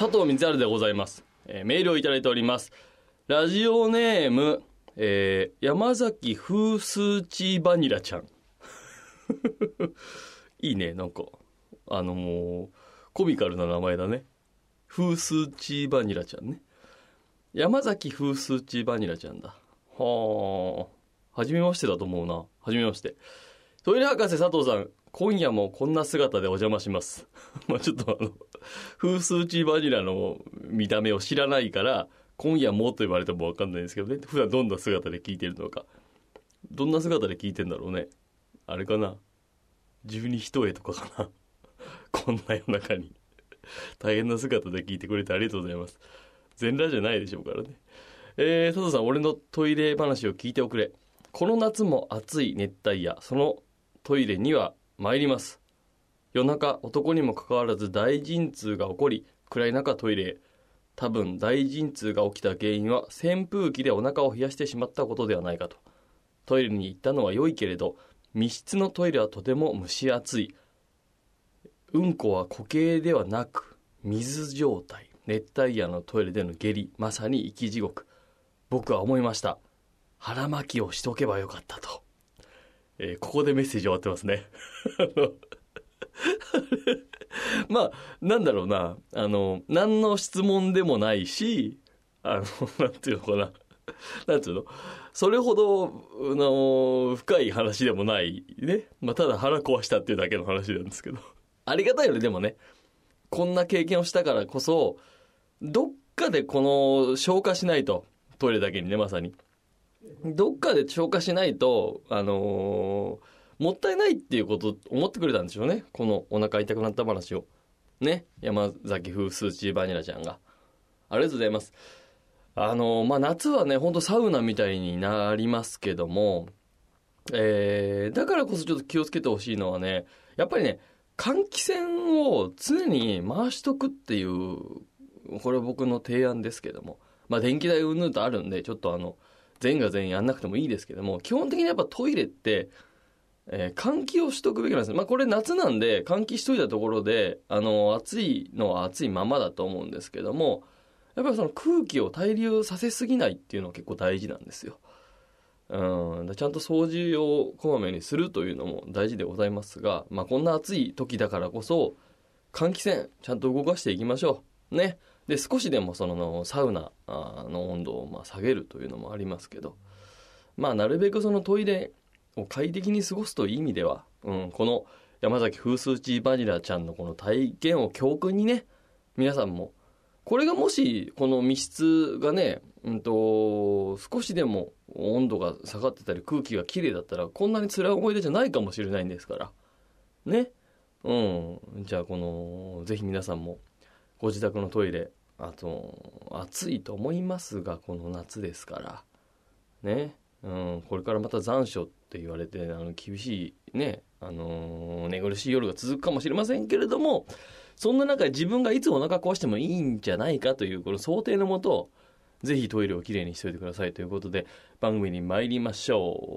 佐藤光晴でございます、メールをいただいております。ラジオネーム、山崎風スーチーバニラちゃんいいね、なんかもうコミカルな名前だね。風スーチーバニラちゃんね。山崎風スーチーバニラちゃんだ。はあ、初めましてだと思うな。初めまして。トイレ博士佐藤さん、今夜もこんな姿でお邪魔しますまあちょっと風スーチーバニラの見た目を知らないから今夜もと言われても分かんないんですけどね。普段どんな姿で聞いてるのか、どんな姿で聞いてんだろうね。あれかな、十二一重とかかなこんな夜中に大変な姿で聞いてくれてありがとうございます。全裸じゃないでしょうからね。佐藤さん、俺のトイレ話を聞いておくれ。この夏も暑い熱帯夜、そのトイレには参ります。夜中、男にもかかわらず大陣痛が起こり、暗い中トイレへ。多分大陣痛が起きた原因は扇風機でお腹を冷やしてしまったことではないかと。トイレに行ったのは良いけれど、密室のトイレはとても蒸し暑い。うんこは固形ではなく水状態。熱帯夜のトイレでの下痢、まさに生き地獄。僕は思いました。腹巻きをしとけばよかったと。ここでメッセージ終わってますねまあなんだろうな、何の質問でもないし、なんていうのかな、なんていうの、それほど深い話でもないね。まあただ腹壊したっていうだけの話なんですけどありがたいよね。でもね、こんな経験をしたからこそどっかでこの消化しないと、トイレだけにね、まさにどっかで消化しないともったいないっていうことを思ってくれたんでしょうね。このお腹痛くなった話をね、山崎風スーチーバニラちゃんが。ありがとうございます。まあ夏はね、ほんとサウナみたいになりますけども、だからこそちょっと気をつけてほしいのはね、やっぱりね、換気扇を常に回しとくっていう、これは僕の提案ですけども、まあ電気代うんぬんとあるんで、ちょっと全員が全員やんなくてもいいですけども、基本的にやっぱトイレって、換気をしとくべきなんです。まあこれ夏なんで換気しといたところで暑いのは暑いままだと思うんですけども、やっぱりその空気を滞留させすぎないっていうのは結構大事なんですよ。ちゃんと掃除をこまめにするというのも大事でございますが、まあこんな暑い時だからこそ換気扇ちゃんと動かしていきましょうね。で少しでもそのサウナの温度を下げるというのもありますけど、まあなるべくそのトイレを快適に過ごすという意味では、この山崎風スーチーバニラちゃんのこの体験を教訓にね、皆さんもこれがもしこの密室がね、少しでも温度が下がってたり空気がきれいだったらこんなに辛い思い出じゃないかもしれないんですからね。じゃあぜひ皆さんもご自宅のトイレ、暑いと思いますがこの夏ですからね、これからまた残暑って言われて厳しいね、寝苦しい夜が続くかもしれませんけれども、そんな中自分がいつお腹壊してもいいんじゃないかというこの想定のもと、ぜひトイレをきれいにしておいてくださいということで番組に参りましょう。